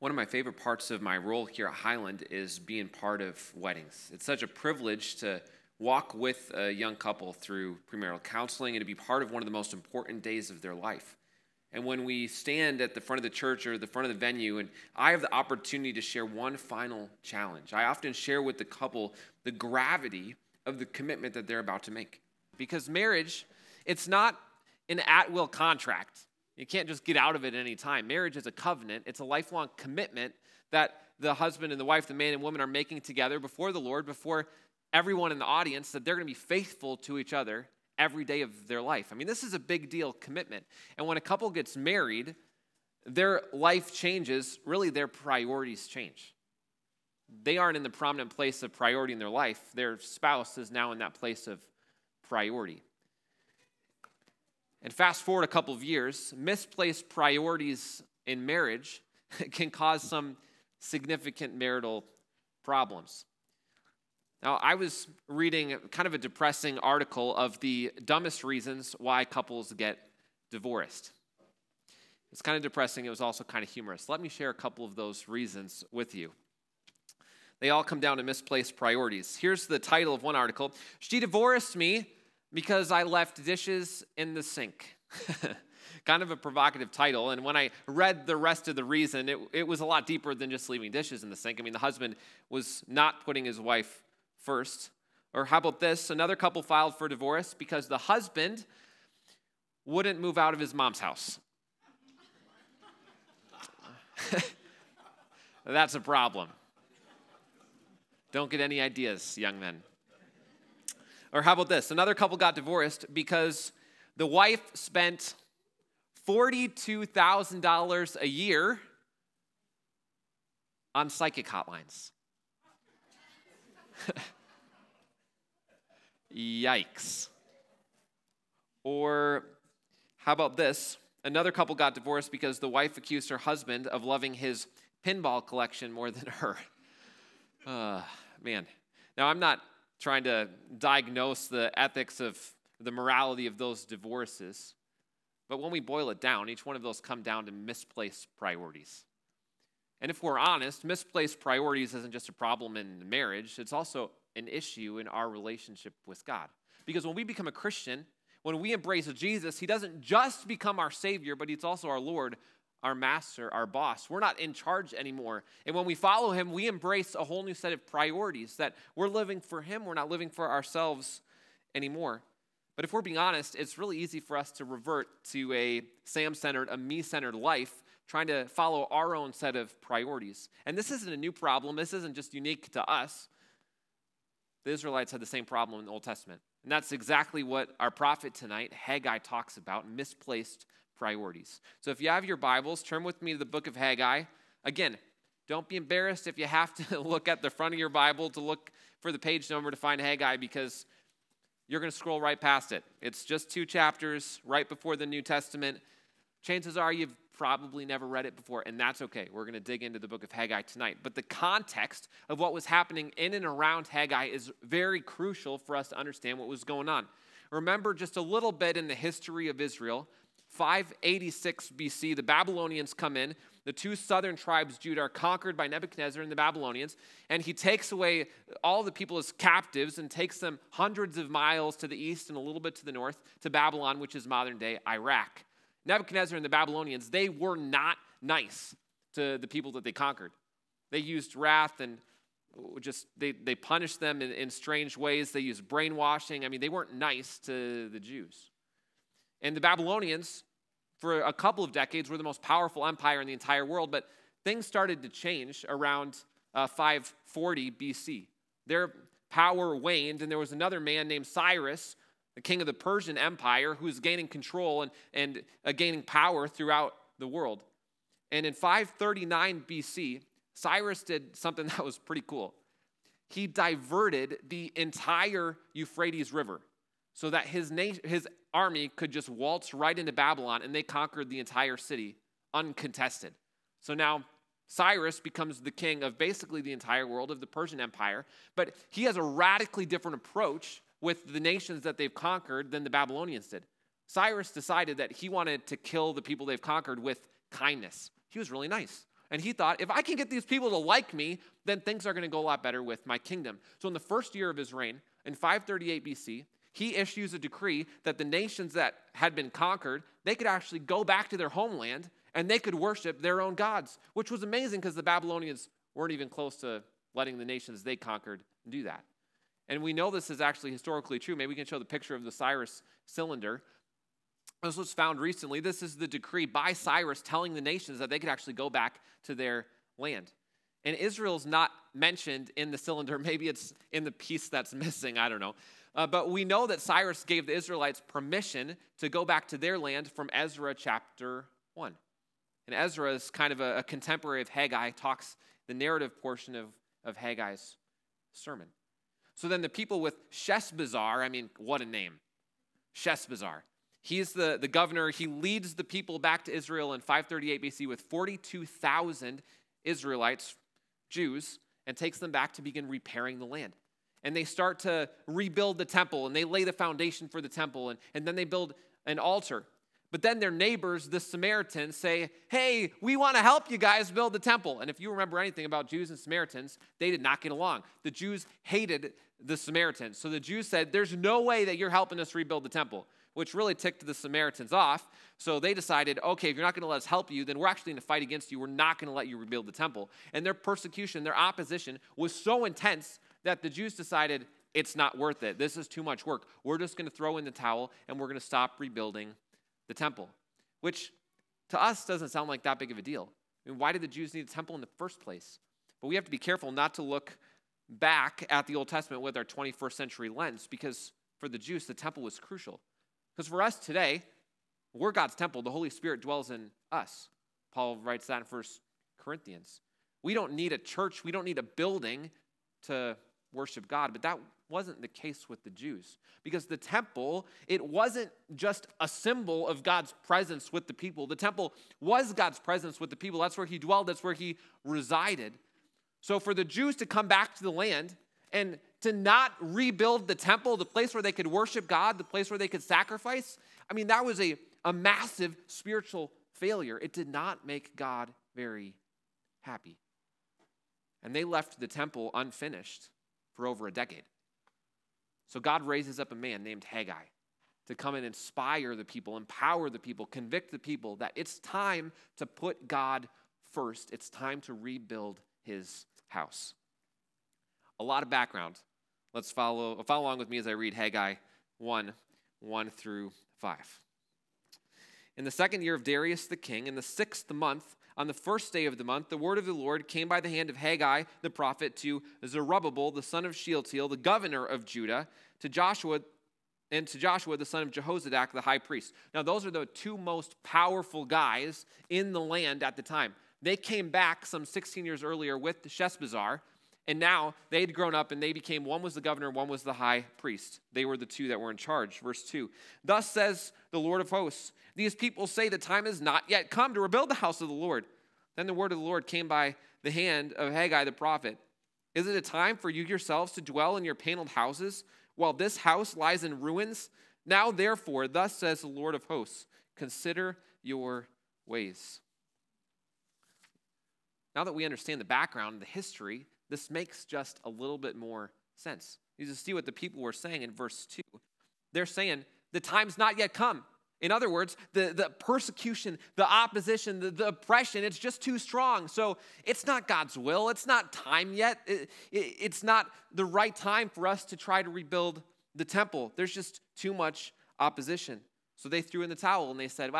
One of my favorite parts of my role here at Highland is being part of weddings. It's such a privilege to walk with a young couple through premarital counseling and to be part of one of the most important days of their life. And when we stand at the front of the church or the front of the venue, and I have the opportunity to share one final challenge, I often share with the couple the gravity of the commitment that they're about to make. Because marriage, it's not an at-will contract. You can't just get out of it at any time. Marriage is a covenant. It's a lifelong commitment that the husband and the wife, the man and woman, are making together before the Lord, before everyone in the audience, that they're going to be faithful to each other every day of their life. I mean, this is a big deal commitment. And when a couple gets married, their life changes. Really, their priorities change. They aren't in the prominent place of priority in their life. Their spouse is now in that place of priority. And fast forward a couple of years, misplaced priorities in marriage can cause some significant marital problems. Now, I was reading kind of a depressing article of the dumbest reasons why couples get divorced. It's kind of depressing. It was also kind of humorous. Let me share a couple of those reasons with you. They all come down to misplaced priorities. Here's the title of one article. She divorced me because I left dishes in the sink. Kind of a provocative title. And when I read the rest of the reason, it was a lot deeper than just leaving dishes in the sink. I mean, the husband was not putting his wife first. Or how about this? Another couple filed for divorce because the husband wouldn't move out of his mom's house. That's a problem. Don't get any ideas, young men. Or how about this? Another couple got divorced because the wife spent $42,000 a year on psychic hotlines. Yikes. Or how about this? Another couple got divorced because the wife accused her husband of loving his pinball collection more than her. Man. Now, I'm not trying to diagnose the ethics of the morality of those divorces. But when we boil it down, each one of those come down to misplaced priorities. And if we're honest, misplaced priorities isn't just a problem in marriage. It's also an issue in our relationship with God. Because when we become a Christian, when we embrace Jesus, he doesn't just become our Savior, but he's also our Lord, our master, our boss. We're not in charge anymore. And when we follow him, we embrace a whole new set of priorities that we're living for him. We're not living for ourselves anymore. But if we're being honest, it's really easy for us to revert to a Sam-centered, a me-centered life, trying to follow our own set of priorities. And this isn't a new problem. This isn't just unique to us. The Israelites had the same problem in the Old Testament. And that's exactly what our prophet tonight, Haggai, talks about, misplaced priorities. So if you have your Bibles, turn with me to the book of Haggai. Again, don't be embarrassed if you have to look at the front of your Bible to look for the page number to find Haggai, because you're going to scroll right past it. It's just 2 chapters right before the New Testament. Chances are you've probably never read it before, and that's okay. We're going to dig into the book of Haggai tonight. But the context of what was happening in and around Haggai is very crucial for us to understand what was going on. Remember just a little bit in the history of Israel. 586 BC, the Babylonians come in. The 2 southern tribes, Judah, are conquered by Nebuchadnezzar and the Babylonians, and he takes away all the people as captives and takes them hundreds of miles to the east and a little bit to the north to Babylon, which is modern-day Iraq. Nebuchadnezzar and the Babylonians, they were not nice to the people that they conquered. They used wrath and just they punished them in strange ways. They used brainwashing. I mean, they weren't nice to the Jews. And the Babylonians, for a couple of decades, were the most powerful empire in the entire world, but things started to change around 540 BC. Their power waned, and there was another man named Cyrus, the king of the Persian Empire, who was gaining control and gaining power throughout the world. And in 539 BC, Cyrus did something that was pretty cool. He diverted the entire Euphrates River so that his army could just waltz right into Babylon, and they conquered the entire city uncontested. So now Cyrus becomes the king of basically the entire world of the Persian Empire, but he has a radically different approach with the nations that they've conquered than the Babylonians did. Cyrus decided that he wanted to kill the people they've conquered with kindness. He was really nice. And he thought, if I can get these people to like me, then things are going to go a lot better with my kingdom. So in the first year of his reign, in 538 BC, he issues a decree that the nations that had been conquered, they could actually go back to their homeland and they could worship their own gods, which was amazing because the Babylonians weren't even close to letting the nations they conquered do that. And we know this is actually historically true. Maybe we can show the picture of the Cyrus cylinder. This was found recently. This is the decree by Cyrus telling the nations that they could actually go back to their land. And Israel's not mentioned in the cylinder. Maybe it's in the piece that's missing. I don't know. But we know that Cyrus gave the Israelites permission to go back to their land from Ezra chapter 1. And Ezra is kind of a contemporary of Haggai, talks the narrative portion of Haggai's sermon. So then the people with Sheshbazzar, I mean, what a name. Sheshbazzar. He's the governor. He leads the people back to Israel in 538 BC with 42,000 Israelites, Jews, and takes them back to begin repairing the land. And they start to rebuild the temple, and they lay the foundation for the temple, and then they build an altar. But then their neighbors, the Samaritans, say, hey, we want to help you guys build the temple. And if you remember anything about Jews and Samaritans, they did not get along. The Jews hated the Samaritans. So the Jews said, there's no way that you're helping us rebuild the temple, which really ticked the Samaritans off. So they decided, okay, if you're not going to let us help you, then we're actually going to fight against you. We're not going to let you rebuild the temple. And their persecution, their opposition was so intense that the Jews decided it's not worth it. This is too much work. We're just going to throw in the towel and we're going to stop rebuilding the temple, which to us doesn't sound like that big of a deal. I mean, why did the Jews need a temple in the first place? But we have to be careful not to look back at the Old Testament with our 21st century lens, because for the Jews, the temple was crucial. Because for us today, we're God's temple. The Holy Spirit dwells in us. Paul writes that in 1 Corinthians. We don't need a church. We don't need a building to worship God, but that wasn't the case with the Jews, because the temple, it wasn't just a symbol of God's presence with the people. The temple was God's presence with the people. That's where he dwelled. That's where he resided. So for the Jews to come back to the land and to not rebuild the temple, the place where they could worship God, the place where they could sacrifice, I mean, that was a massive spiritual failure. It did not make God very happy. And they left the temple unfinished for over a decade. So God raises up a man named Haggai to come and inspire the people, empower the people, convict the people that it's time to put God first. It's time to rebuild his house. A lot of background. Let's follow along with me as I read Haggai 1:1 through 5. In the second year of Darius the king, in the sixth month, on the first day of the month, the word of the Lord came by the hand of Haggai the prophet to Zerubbabel, the son of Shealtiel, the governor of Judah, to Joshua, the son of Jehozadak, the high priest. Now, those are the two most powerful guys in the land at the time. They came back some 16 years earlier with the Sheshbazzar, and now they had grown up and they became, one was the governor, one was the high priest. They were the two that were in charge. Verse 2, thus says the Lord of hosts, these people say the time has not yet come to rebuild the house of the Lord. Then the word of the Lord came by the hand of Haggai the prophet. Is it a time for you yourselves to dwell in your paneled houses while this house lies in ruins? Now therefore, thus says the Lord of hosts, consider your ways. Now that we understand the background, the history, this makes just a little bit more sense. You just see what the people were saying in verse 2. They're saying, the time's not yet come. In other words, the persecution, the opposition, the oppression, it's just too strong. So it's not God's will. It's not time yet. It's not the right time for us to try to rebuild the temple. There's just too much opposition. So they threw in the towel and they said,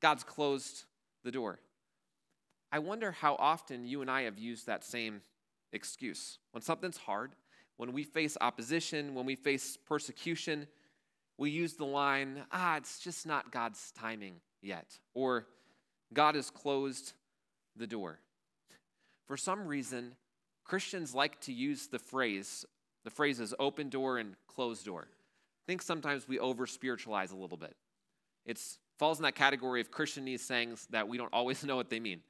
God's closed the door. I wonder how often you and I have used that same excuse. When something's hard, when we face opposition, when we face persecution, we use the line, it's just not God's timing yet, or God has closed the door. For some reason, Christians like to use the phrases open door and closed door. I think sometimes we over-spiritualize a little bit. It falls in that category of Christianese sayings that we don't always know what they mean.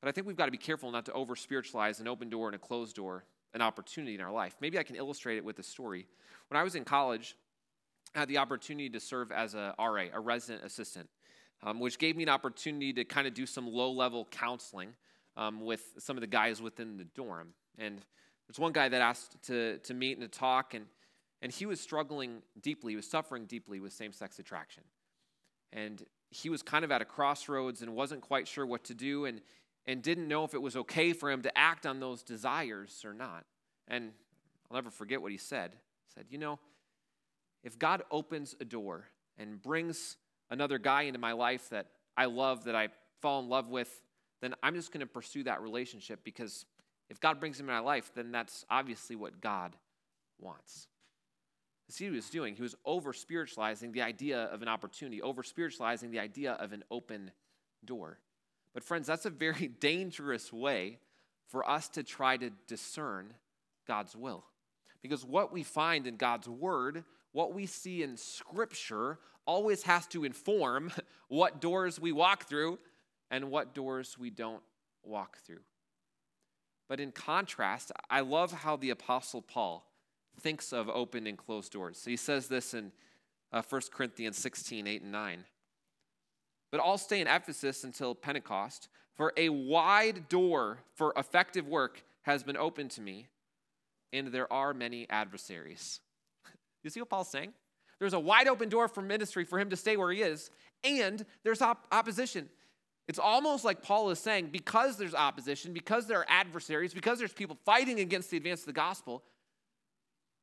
But I think we've got to be careful not to over-spiritualize an open door and a closed door, an opportunity in our life. Maybe I can illustrate it with a story. When I was in college, I had the opportunity to serve as a RA, a resident assistant. which gave me an opportunity to kind of do some low-level counseling with some of the guys within the dorm. And there's one guy that asked to meet and to talk, and he was struggling deeply. He was suffering deeply with same-sex attraction. And he was kind of at a crossroads and wasn't quite sure what to do and didn't know if it was okay for him to act on those desires or not. And I'll never forget what he said. He said, you know, if God opens a door and brings another guy into my life that I love, that I fall in love with, then I'm just going to pursue that relationship, because if God brings him in my life, then that's obviously what God wants. See what he was doing. He was over-spiritualizing the idea of an opportunity, over-spiritualizing the idea of an open door. But friends, that's a very dangerous way for us to try to discern God's will. Because what we find in God's word, what we see in Scripture, always has to inform what doors we walk through and what doors we don't walk through. But in contrast, I love how the Apostle Paul thinks of open and closed doors. So he says this in 1 Corinthians 16, 8 and 9. But I'll stay in Ephesus until Pentecost, for a wide door for effective work has been opened to me, and there are many adversaries. You see what Paul's saying? There's a wide open door for ministry for him to stay where he is, and there's opposition. It's almost like Paul is saying, because there's opposition, because there are adversaries, because there's people fighting against the advance of the gospel,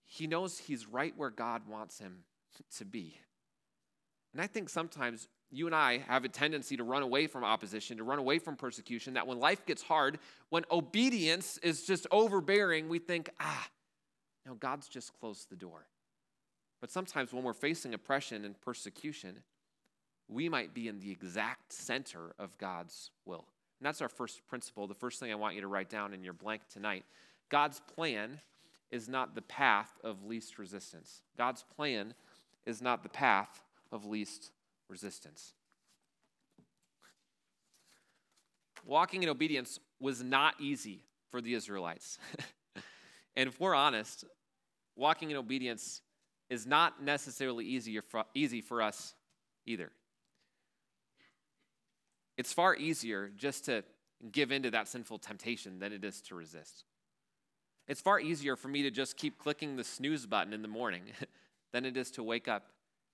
he knows he's right where God wants him to be. And I think sometimes you and I have a tendency to run away from opposition, to run away from persecution, that when life gets hard, when obedience is just overbearing, we think, no, God's just closed the door. But sometimes when we're facing oppression and persecution, we might be in the exact center of God's will. And that's our first principle, the first thing I want you to write down in your blank tonight. God's plan is not the path of least resistance. God's plan is not the path of least resistance. Walking in obedience was not easy for the Israelites. And if we're honest, walking in obedience is not necessarily easy for us either. It's far easier just to give into that sinful temptation than it is to resist. It's far easier for me to just keep clicking the snooze button in the morning than it is to wake up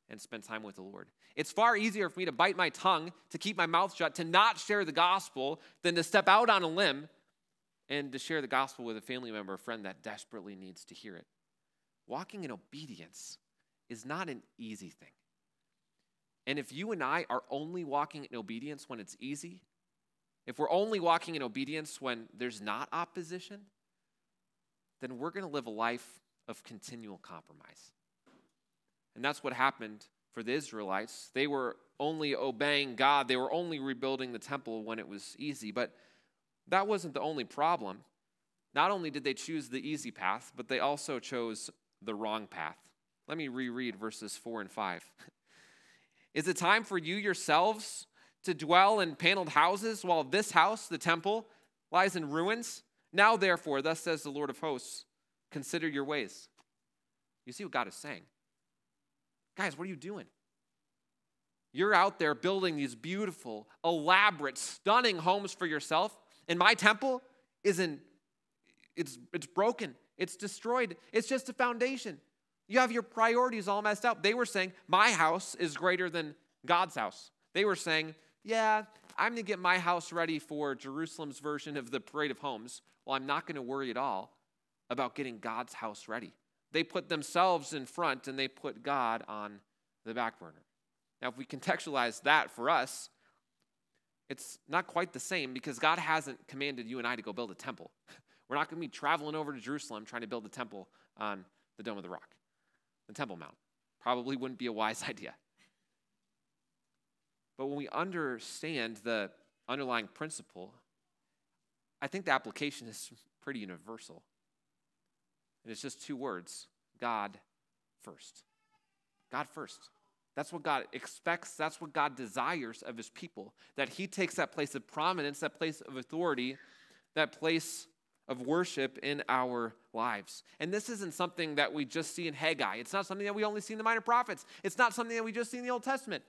and spend time with the Lord. It's far easier for me to bite my tongue, to keep my mouth shut, to not share the gospel, than to step out on a limb and to share the gospel with a family member or friend that desperately needs to hear it. Walking in obedience is not an easy thing. And if you and I are only walking in obedience when it's easy, if we're only walking in obedience when there's not opposition, then we're going to live a life of continual compromise. And that's what happened for the Israelites. They were only obeying God. They were only rebuilding the temple when it was easy. But that wasn't the only problem. Not only did they choose the easy path, but they also chose the wrong path. Let me reread verses 4 and 5. Is it time for you yourselves to dwell in paneled houses while this house, the temple, lies in ruins? Now, therefore, thus says the Lord of hosts, consider your ways. You see what God is saying. Guys, what are you doing? You're out there building these beautiful, elaborate, stunning homes for yourself, and my temple it's broken. It's destroyed. It's just a foundation. You have your priorities all messed up. They were saying, my house is greater than God's house. They were saying, yeah, I'm going to get my house ready for Jerusalem's version of the parade of homes. Well, I'm not going to worry at all about getting God's house ready. They put themselves in front and they put God on the back burner. Now, if we contextualize that for us, it's not quite the same, because God hasn't commanded you and I to go build a temple. We're not going to be traveling over to Jerusalem trying to build a temple on the Dome of the Rock, the Temple Mount. Probably wouldn't be a wise idea. But when we understand the underlying principle, I think the application is pretty universal. And it's just two words: God first. God first. That's what God expects. That's what God desires of his people, that he takes that place of prominence, that place of authority, that place of worship in our lives. And this isn't something that we just see in Haggai. It's not something that we only see in the minor prophets. It's not something that we just see in the Old Testament.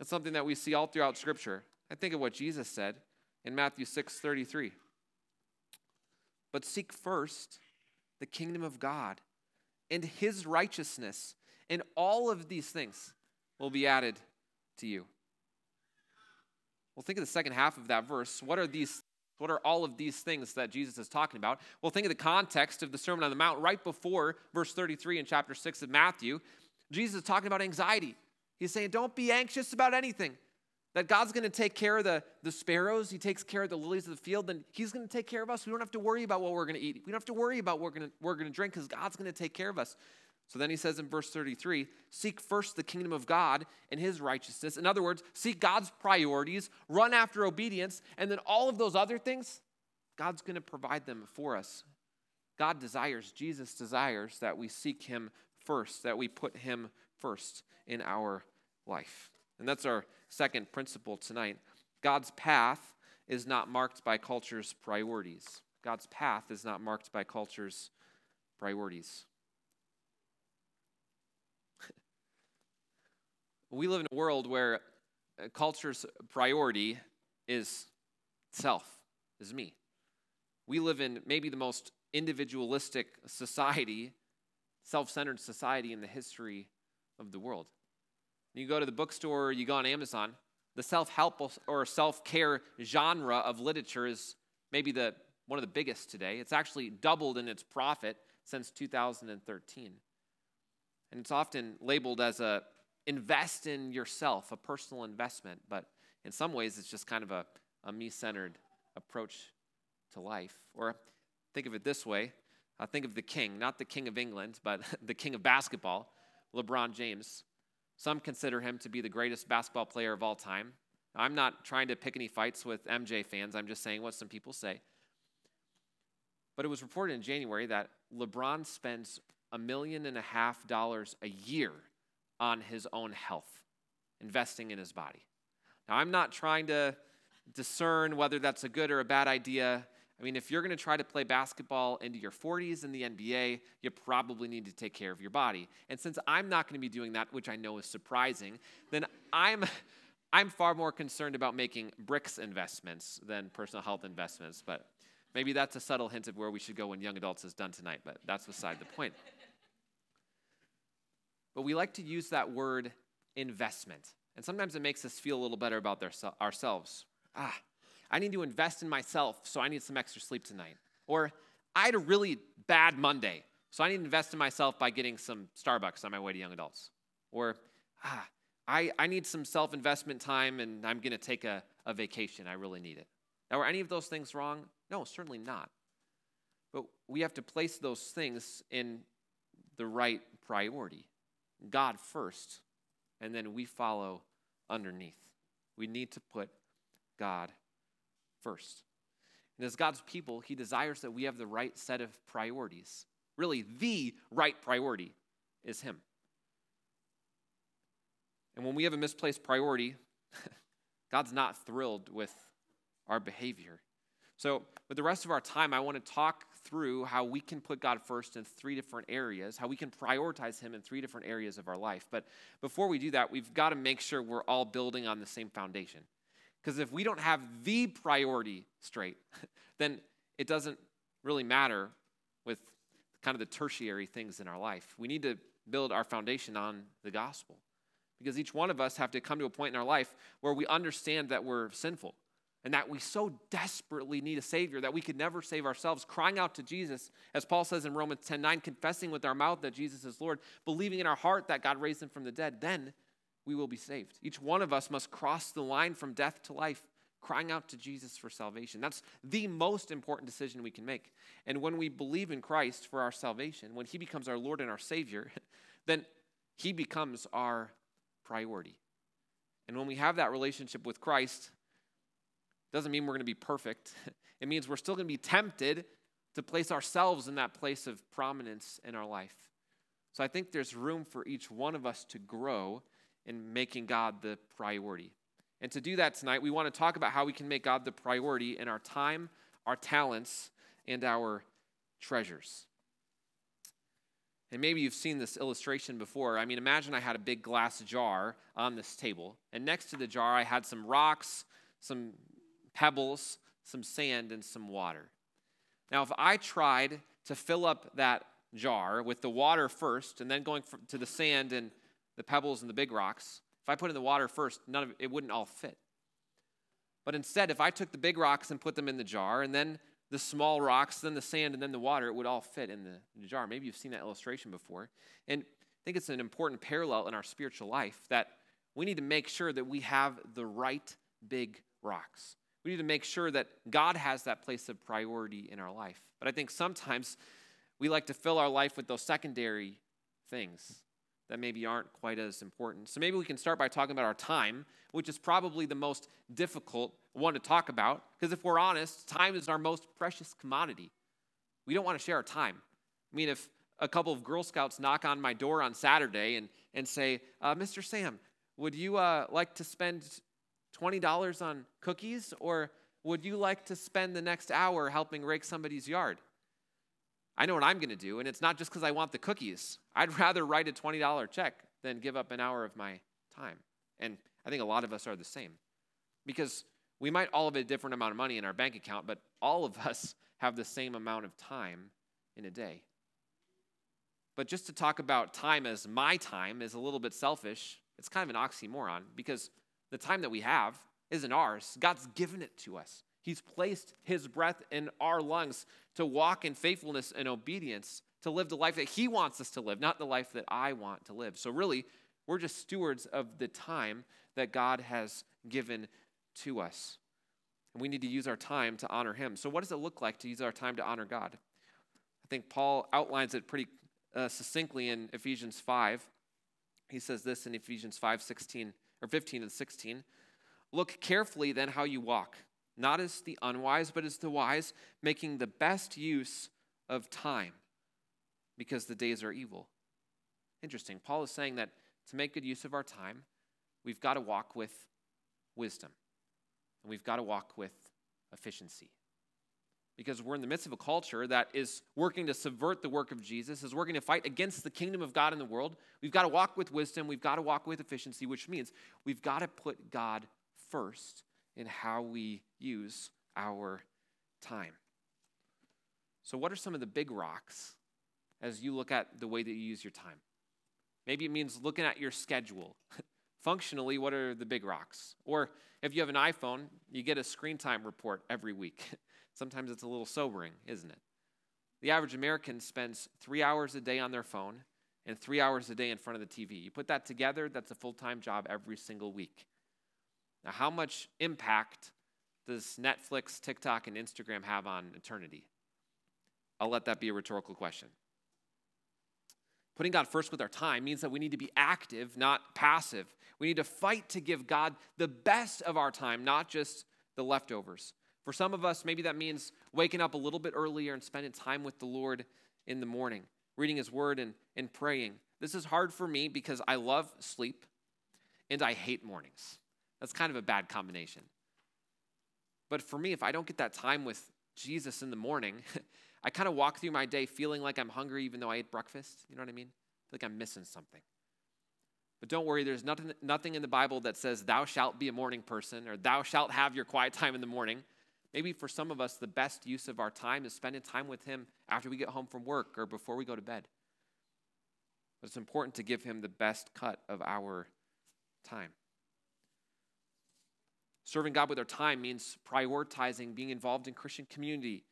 It's something that we see all throughout Scripture. I think of what Jesus said in Matthew 6:33. But seek first the kingdom of God and his righteousness, and all of these things will be added to you. Well, think of the second half of that verse. What are all of these things that Jesus is talking about? Well, think of the context of the Sermon on the Mount right before verse 33 in chapter 6 of Matthew. Jesus is talking about anxiety. He's saying, don't be anxious about anything. That God's going to take care of the sparrows. He takes care of the lilies of the field. And he's going to take care of us. We don't have to worry about what we're going to eat. We don't have to worry about what we're going to drink, because God's going to take care of us. So then he says in verse 33, seek first the kingdom of God and his righteousness. In other words, seek God's priorities, run after obedience, and then all of those other things, God's going to provide them for us. God desires, Jesus desires that we seek him first, that we put him first in our life. And that's our second principle tonight. God's path is not marked by culture's priorities. God's path is not marked by culture's priorities. We live in a world where culture's priority is self, is me. We live in maybe the most individualistic society, self-centered society in the history of the world. You go to the bookstore, you go on Amazon, the self-help or self-care genre of literature is maybe one of the biggest today. It's actually doubled in its profit since 2013. And it's often labeled as a invest in yourself, a personal investment, but in some ways it's just kind of a me-centered approach to life. Or think of it this way. Think of the king, not the king of England, but the king of basketball, LeBron James. Some consider him to be the greatest basketball player of all time. I'm not trying to pick any fights with MJ fans. I'm just saying what some people say. But it was reported in January that LeBron spends $1.5 million a year on his own health, investing in his body. Now, I'm not trying to discern whether that's a good or a bad idea. I mean, if you're going to try to play basketball into your 40s in the NBA, you probably need to take care of your body. And since I'm not going to be doing that, which I know is surprising, then I'm far more concerned about making bricks investments than personal health investments. But maybe that's a subtle hint of where we should go when Young Adults is done tonight, but that's beside the point. But we like to use that word investment. And sometimes it makes us feel a little better about ourselves. I need to invest in myself, so I need some extra sleep tonight. Or I had a really bad Monday, so I need to invest in myself by getting some Starbucks on my way to Young Adults. Or I need some self-investment time, and I'm going to take a vacation. I really need it. Now, are any of those things wrong? No, certainly not. But we have to place those things in the right priority. God first, and then we follow underneath. We need to put God first. And as God's people, he desires that we have the right set of priorities. Really, the right priority is him. And when we have a misplaced priority, God's not thrilled with our behavior. So, with the rest of our time, I want to talk through how we can put God first in three different areas, how we can prioritize him in three different areas of our life. But before we do that, we've got to make sure we're all building on the same foundation. Because if we don't have the priority straight, then it doesn't really matter with kind of the tertiary things in our life. We need to build our foundation on the gospel. Because each one of us have to come to a point in our life where we understand that we're sinful, and that we so desperately need a Savior that we could never save ourselves, crying out to Jesus, as Paul says in Romans 10:9, confessing with our mouth that Jesus is Lord, believing in our heart that God raised him from the dead, then we will be saved. Each one of us must cross the line from death to life, crying out to Jesus for salvation. That's the most important decision we can make. And when we believe in Christ for our salvation, when he becomes our Lord and our Savior, then he becomes our priority. And when we have that relationship with Christ, doesn't mean we're going to be perfect. It means we're still going to be tempted to place ourselves in that place of prominence in our life. So I think there's room for each one of us to grow in making God the priority. And to do that tonight, we want to talk about how we can make God the priority in our time, our talents, and our treasures. And maybe you've seen this illustration before. I mean, imagine I had a big glass jar on this table, and next to the jar I had some rocks, some pebbles, some sand, and some water. Now, if I tried to fill up that jar with the water first, and then going to the sand and the pebbles and the big rocks, if I put in the water first, it wouldn't all fit. But instead, if I took the big rocks and put them in the jar, and then the small rocks, then the sand, and then the water, it would all fit in the jar. Maybe you've seen that illustration before. And I think it's an important parallel in our spiritual life that we need to make sure that we have the right big rocks. We need to make sure that God has that place of priority in our life. But I think sometimes we like to fill our life with those secondary things that maybe aren't quite as important. So maybe we can start by talking about our time, which is probably the most difficult one to talk about, because if we're honest, time is our most precious commodity. We don't want to share our time. I mean, if a couple of Girl Scouts knock on my door on Saturday and say, Mr. Sam, would you like to spend $20 on cookies, or would you like to spend the next hour helping rake somebody's yard? I know what I'm going to do, and it's not just because I want the cookies. I'd rather write a $20 check than give up an hour of my time. And I think a lot of us are the same, because we might all have a different amount of money in our bank account, but all of us have the same amount of time in a day. But just to talk about time as my time is a little bit selfish. It's kind of an oxymoron, because the time that we have isn't ours. God's given it to us. He's placed his breath in our lungs to walk in faithfulness and obedience, to live the life that he wants us to live, not the life that I want to live. So really, we're just stewards of the time that God has given to us. And we need to use our time to honor him. So what does it look like to use our time to honor God? I think Paul outlines it pretty succinctly in Ephesians 5. He says this in Ephesians 5:16 or 15 and 16. Look carefully then how you walk, not as the unwise, but as the wise, making the best use of time, because the days are evil. Interesting. Paul is saying that to make good use of our time, we've got to walk with wisdom, and we've got to walk with efficiency, because we're in the midst of a culture that is working to subvert the work of Jesus, is working to fight against the kingdom of God in the world. We've got to walk with wisdom. We've got to walk with efficiency, which means we've got to put God first in how we use our time. So what are some of the big rocks as you look at the way that you use your time? Maybe it means looking at your schedule. Functionally, what are the big rocks? Or if you have an iPhone, you get a screen time report every week. Sometimes it's a little sobering, isn't it? The average American spends 3 hours a day on their phone and 3 hours a day in front of the TV. You put that together, that's a full-time job every single week. Now, how much impact does Netflix, TikTok, and Instagram have on eternity? I'll let that be a rhetorical question. Putting God first with our time means that we need to be active, not passive. We need to fight to give God the best of our time, not just the leftovers. For some of us, maybe that means waking up a little bit earlier and spending time with the Lord in the morning, reading his word and praying. This is hard for me because I love sleep and I hate mornings. That's kind of a bad combination. But for me, if I don't get that time with Jesus in the morning, I kind of walk through my day feeling like I'm hungry even though I ate breakfast. You know what I mean? I feel like I'm missing something. But don't worry, there's nothing in the Bible that says thou shalt be a morning person or thou shalt have your quiet time in the morning. Maybe for some of us, the best use of our time is spending time with him after we get home from work or before we go to bed. But it's important to give him the best cut of our time. Serving God with our time means prioritizing being involved in Christian community,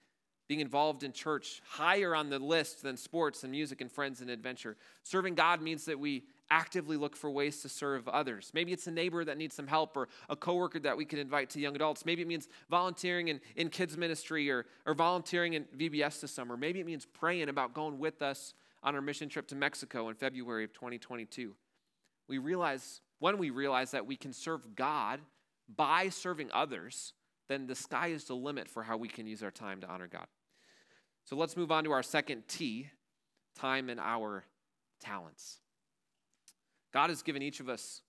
being involved in church, higher on the list than sports and music and friends and adventure. Serving God means that we actively look for ways to serve others. Maybe it's a neighbor that needs some help or a coworker that we could invite to young adults. Maybe it means volunteering in kids ministry or volunteering in VBS this summer. Maybe it means praying about going with us on our mission trip to Mexico in February of 2022. When we realize that we can serve God by serving others, then the sky is the limit for how we can use our time to honor God. So let's move on to our second T, time and our talents. God has given each of us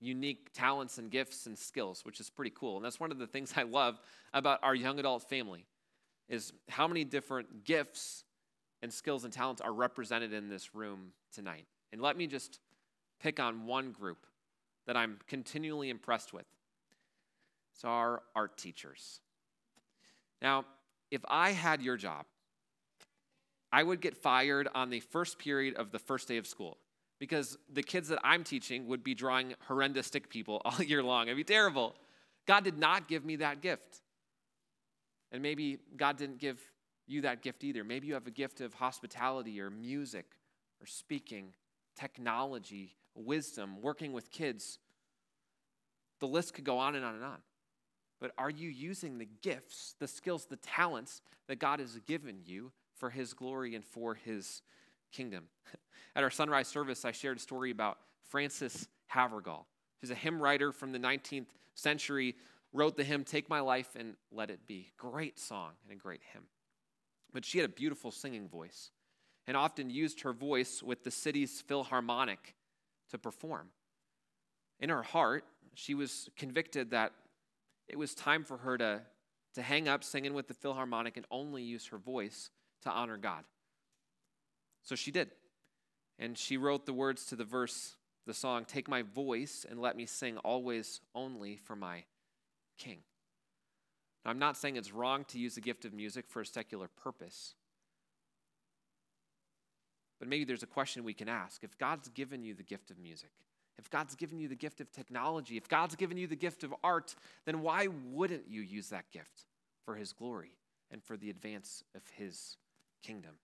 unique talents and gifts and skills, which is pretty cool. And that's one of the things I love about our young adult family is how many different gifts and skills and talents are represented in this room tonight. And let me just pick on one group that I'm continually impressed with. It's our art teachers. Now, if I had your job, I would get fired on the first period of the first day of school because the kids that I'm teaching would be drawing horrendous stick people all year long. It'd be terrible. God did not give me that gift. And maybe God didn't give you that gift either. Maybe you have a gift of hospitality or music or speaking, technology, wisdom, working with kids. The list could go on and on and on. But are you using the gifts, the skills, the talents that God has given you for his glory and for his kingdom? At our sunrise service, I shared a story about Francis Havergal, who's a hymn writer from the 19th century, wrote the hymn, Take My Life and Let It Be. Great song and a great hymn. But she had a beautiful singing voice and often used her voice with the city's Philharmonic to perform. In her heart, she was convicted that it was time for her to hang up singing with the Philharmonic and only use her voice to honor God. So she did. And she wrote the words to the verse, the song, Take my voice and let me sing always only for my King. Now, I'm not saying it's wrong to use the gift of music for a secular purpose. But maybe there's a question we can ask. If God's given you the gift of music, if God's given you the gift of technology, if God's given you the gift of art, then why wouldn't you use that gift for his glory and for the advance of his kingdom?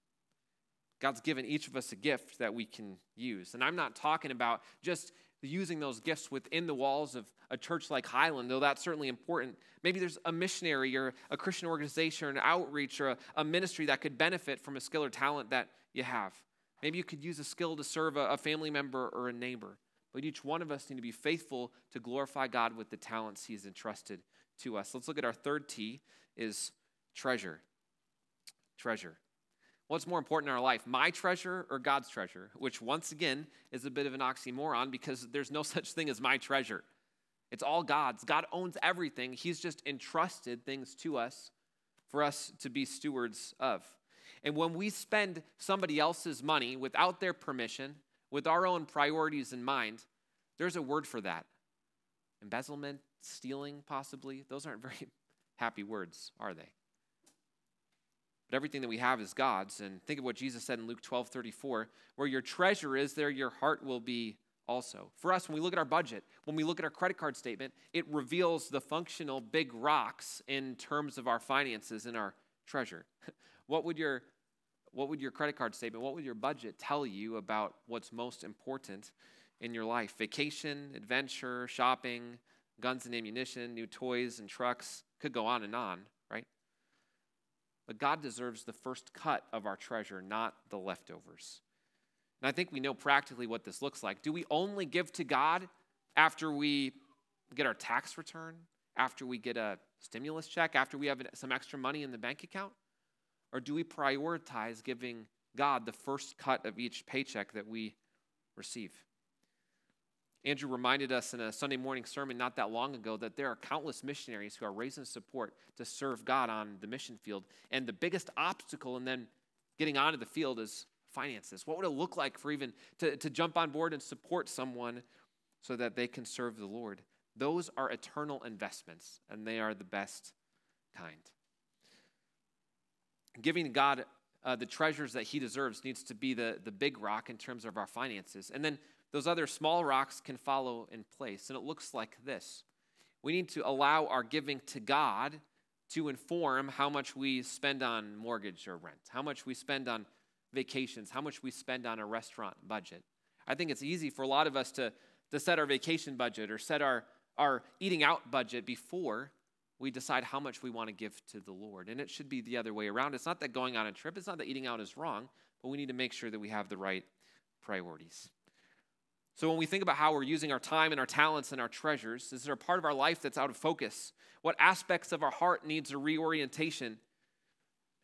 God's given each of us a gift that we can use. And I'm not talking about just using those gifts within the walls of a church like Highland, though that's certainly important. Maybe there's a missionary or a Christian organization or an outreach or a ministry that could benefit from a skill or talent that you have. Maybe you could use a skill to serve a family member or a neighbor. But each one of us need to be faithful to glorify God with the talents he's entrusted to us. Let's look at our third T is treasure. Treasure. What's more important in our life, my treasure or God's treasure? Which once again is a bit of an oxymoron because there's no such thing as my treasure. It's all God's. God owns everything. He's just entrusted things to us for us to be stewards of. And when we spend somebody else's money without their permission, with our own priorities in mind, there's a word for that. Embezzlement, stealing possibly. Those aren't very happy words, are they? But everything that we have is God's. And think of what Jesus said in Luke 12:34, where your treasure is, there your heart will be also. For us, when we look at our budget, when we look at our credit card statement, it reveals the functional big rocks in terms of our finances and our treasure. What would your credit card statement, what would your budget tell you about what's most important in your life? Vacation, adventure, shopping, guns and ammunition, new toys and trucks. Could go on and on, right? But God deserves the first cut of our treasure, not the leftovers. And I think we know practically what this looks like. Do we only give to God after we get our tax return, after we get a stimulus check, after we have some extra money in the bank account? Or do we prioritize giving God the first cut of each paycheck that we receive? Andrew reminded us in a Sunday morning sermon not that long ago that there are countless missionaries who are raising support to serve God on the mission field. And the biggest obstacle in them getting onto the field is finances. What would it look like for even to jump on board and support someone so that they can serve the Lord? Those are eternal investments, and they are the best kind. Giving God the treasures that he deserves needs to be the big rock in terms of our finances. And then those other small rocks can follow in place. And it looks like this. We need to allow our giving to God to inform how much we spend on mortgage or rent, how much we spend on vacations, how much we spend on a restaurant budget. I think it's easy for a lot of us to set our vacation budget or set our eating out budget before we decide how much we want to give to the Lord. And it should be the other way around. It's not that going on a trip, it's not that eating out is wrong, but we need to make sure that we have the right priorities. So when we think about how we're using our time and our talents and our treasures, is there a part of our life that's out of focus? What aspects of our heart needs a reorientation?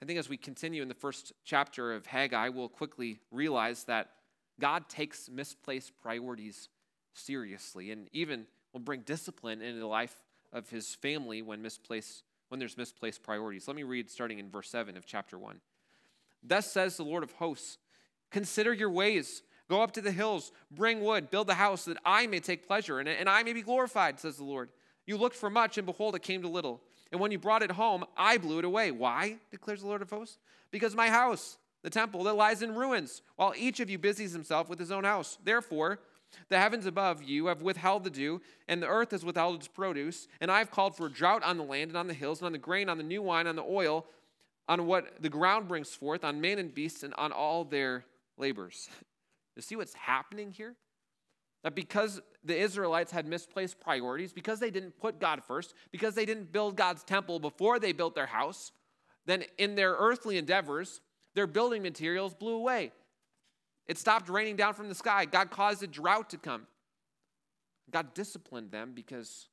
I think as we continue in the first chapter of Haggai, we'll quickly realize that God takes misplaced priorities seriously and even will bring discipline into the life of his family when there's misplaced priorities. Let me read starting in verse 7 of chapter 1. Thus says the Lord of hosts, consider your ways. Go up to the hills, bring wood, build the house that I may take pleasure in it, and I may be glorified, says the Lord. You looked for much, and behold, it came to little. And when you brought it home, I blew it away. Why, declares the Lord of hosts? Because my house, the temple that lies in ruins, while each of you busies himself with his own house. Therefore, the heavens above you have withheld the dew, and the earth has withheld its produce. And I have called for a drought on the land and on the hills and on the grain, on the new wine, on the oil, on what the ground brings forth, on man and beast, and on all their labors. You see what's happening here? That because the Israelites had misplaced priorities, because they didn't put God first, because they didn't build God's temple before they built their house, then in their earthly endeavors, their building materials blew away. It stopped raining down from the sky. God caused a drought to come. God disciplined them because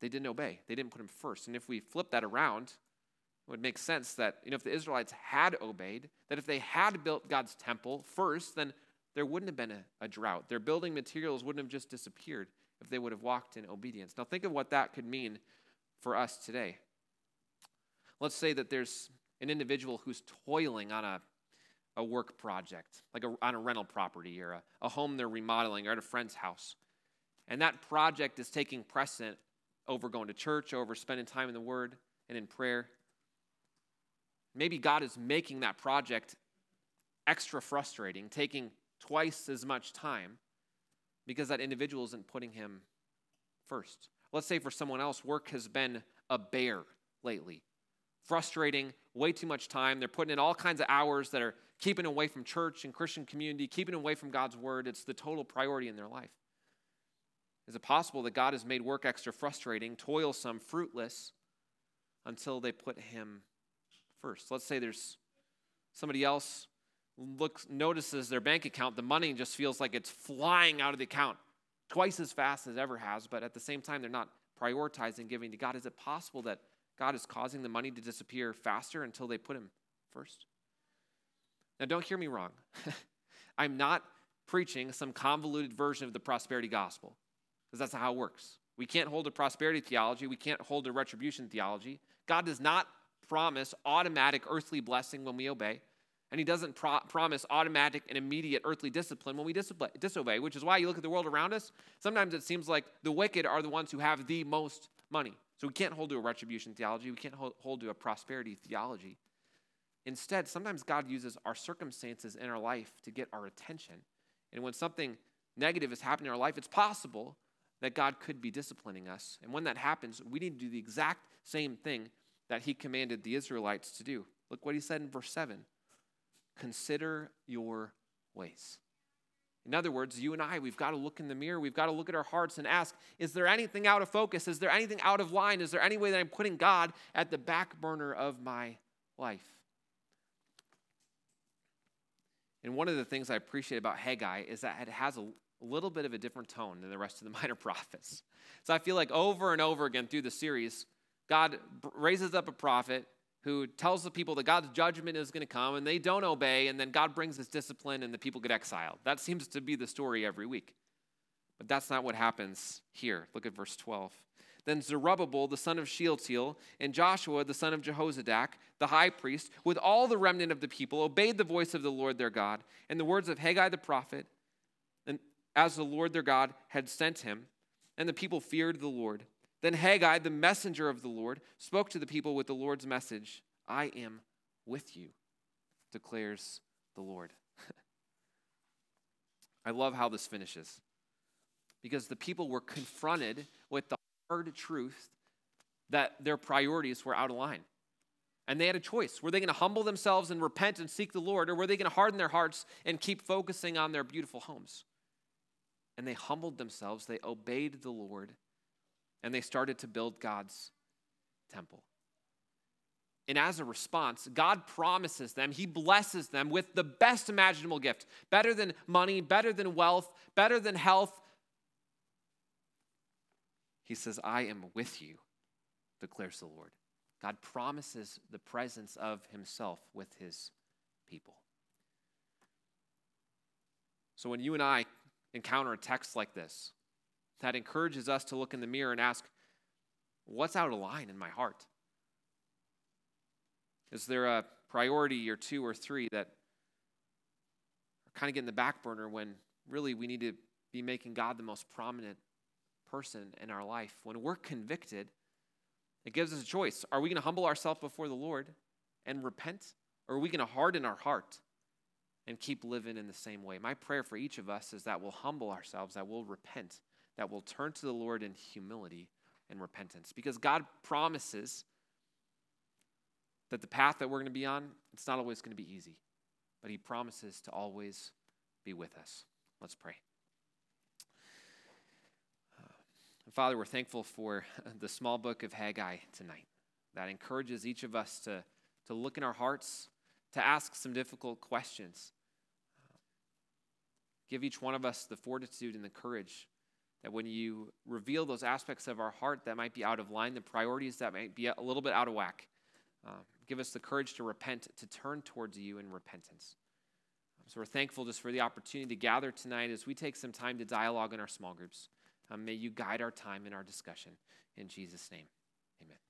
they didn't obey. They didn't put him first. And if we flip that around, it would make sense that, if the Israelites had obeyed, that if they had built God's temple first, then there wouldn't have been a drought. Their building materials wouldn't have just disappeared if they would have walked in obedience. Now think of what that could mean for us today. Let's say that there's an individual who's toiling on a work project, like on a rental property or a home they're remodeling or at a friend's house. And that project is taking precedent over going to church, over spending time in the Word and in prayer. Maybe God is making that project extra frustrating, taking twice as much time because that individual isn't putting him first. Let's say for someone else, work has been a bear lately. Frustrating, way too much time. They're putting in all kinds of hours that are keeping away from church and Christian community, keeping away from God's word. It's the total priority in their life. Is it possible that God has made work extra frustrating, toilsome, fruitless until they put him first? Let's say there's somebody else notices their bank account, the money just feels like it's flying out of the account twice as fast as it ever has, but at the same time, they're not prioritizing giving to God. Is it possible that God is causing the money to disappear faster until they put him first? Now, don't hear me wrong. I'm not preaching some convoluted version of the prosperity gospel, because that's not how it works. We can't hold a prosperity theology. We can't hold a retribution theology. God does not promise automatic earthly blessing when we obey, and he doesn't promise automatic and immediate earthly discipline when we disobey, which is why you look at the world around us, sometimes it seems like the wicked are the ones who have the most money. So we can't hold to a retribution theology. We can't hold to a prosperity theology. Instead, sometimes God uses our circumstances in our life to get our attention. And when something negative is happening in our life, it's possible that God could be disciplining us. And when that happens, we need to do the exact same thing that he commanded the Israelites to do. Look what he said in verse 7. Consider your ways. In other words, you and I, we've got to look in the mirror. We've got to look at our hearts and ask, is there anything out of focus? Is there anything out of line? Is there any way that I'm putting God at the back burner of my life? And one of the things I appreciate about Haggai is that it has a little bit of a different tone than the rest of the minor prophets. So I feel like over and over again through the series, God raises up a prophet who tells the people that God's judgment is going to come, and they don't obey, and then God brings his discipline, and the people get exiled. That seems to be the story every week. But that's not what happens here. Look at verse 12. Then Zerubbabel, the son of Shealtiel, and Joshua, the son of Jehozadak, the high priest, with all the remnant of the people, obeyed the voice of the Lord their God, and the words of Haggai the prophet, and as the Lord their God had sent him, and the people feared the Lord. Then Haggai, the messenger of the Lord, spoke to the people with the Lord's message, I am with you, declares the Lord. I love how this finishes, because the people were confronted with the hard truth that their priorities were out of line. And they had a choice. Were they going to humble themselves and repent and seek the Lord, or were they going to harden their hearts and keep focusing on their beautiful homes? And they humbled themselves. They obeyed the Lord. And they started to build God's temple. And as a response, God promises them, he blesses them with the best imaginable gift, better than money, better than wealth, better than health. He says, I am with you, declares the Lord. God promises the presence of himself with his people. So when you and I encounter a text like this, that encourages us to look in the mirror and ask, what's out of line in my heart? Is there a priority or two or three that are kind of getting the back burner when really we need to be making God the most prominent person in our life. When we're convicted, it gives us a choice. Are we going to humble ourselves before the Lord and repent? Or are we going to harden our heart and keep living in the same way? My prayer for each of us is that we'll humble ourselves, that we'll repent, that we'll turn to the Lord in humility and repentance. Because God promises that the path that we're going to be on, it's not always going to be easy. But he promises to always be with us. Let's pray. Father, we're thankful for the small book of Haggai tonight that encourages each of us to look in our hearts, to ask some difficult questions. Give each one of us the fortitude and the courage that when you reveal those aspects of our heart that might be out of line, the priorities that might be a little bit out of whack, give us the courage to repent, to turn towards you in repentance. So we're thankful just for the opportunity to gather tonight as we take some time to dialogue in our small groups. May you guide our time and our discussion. In Jesus' name, amen.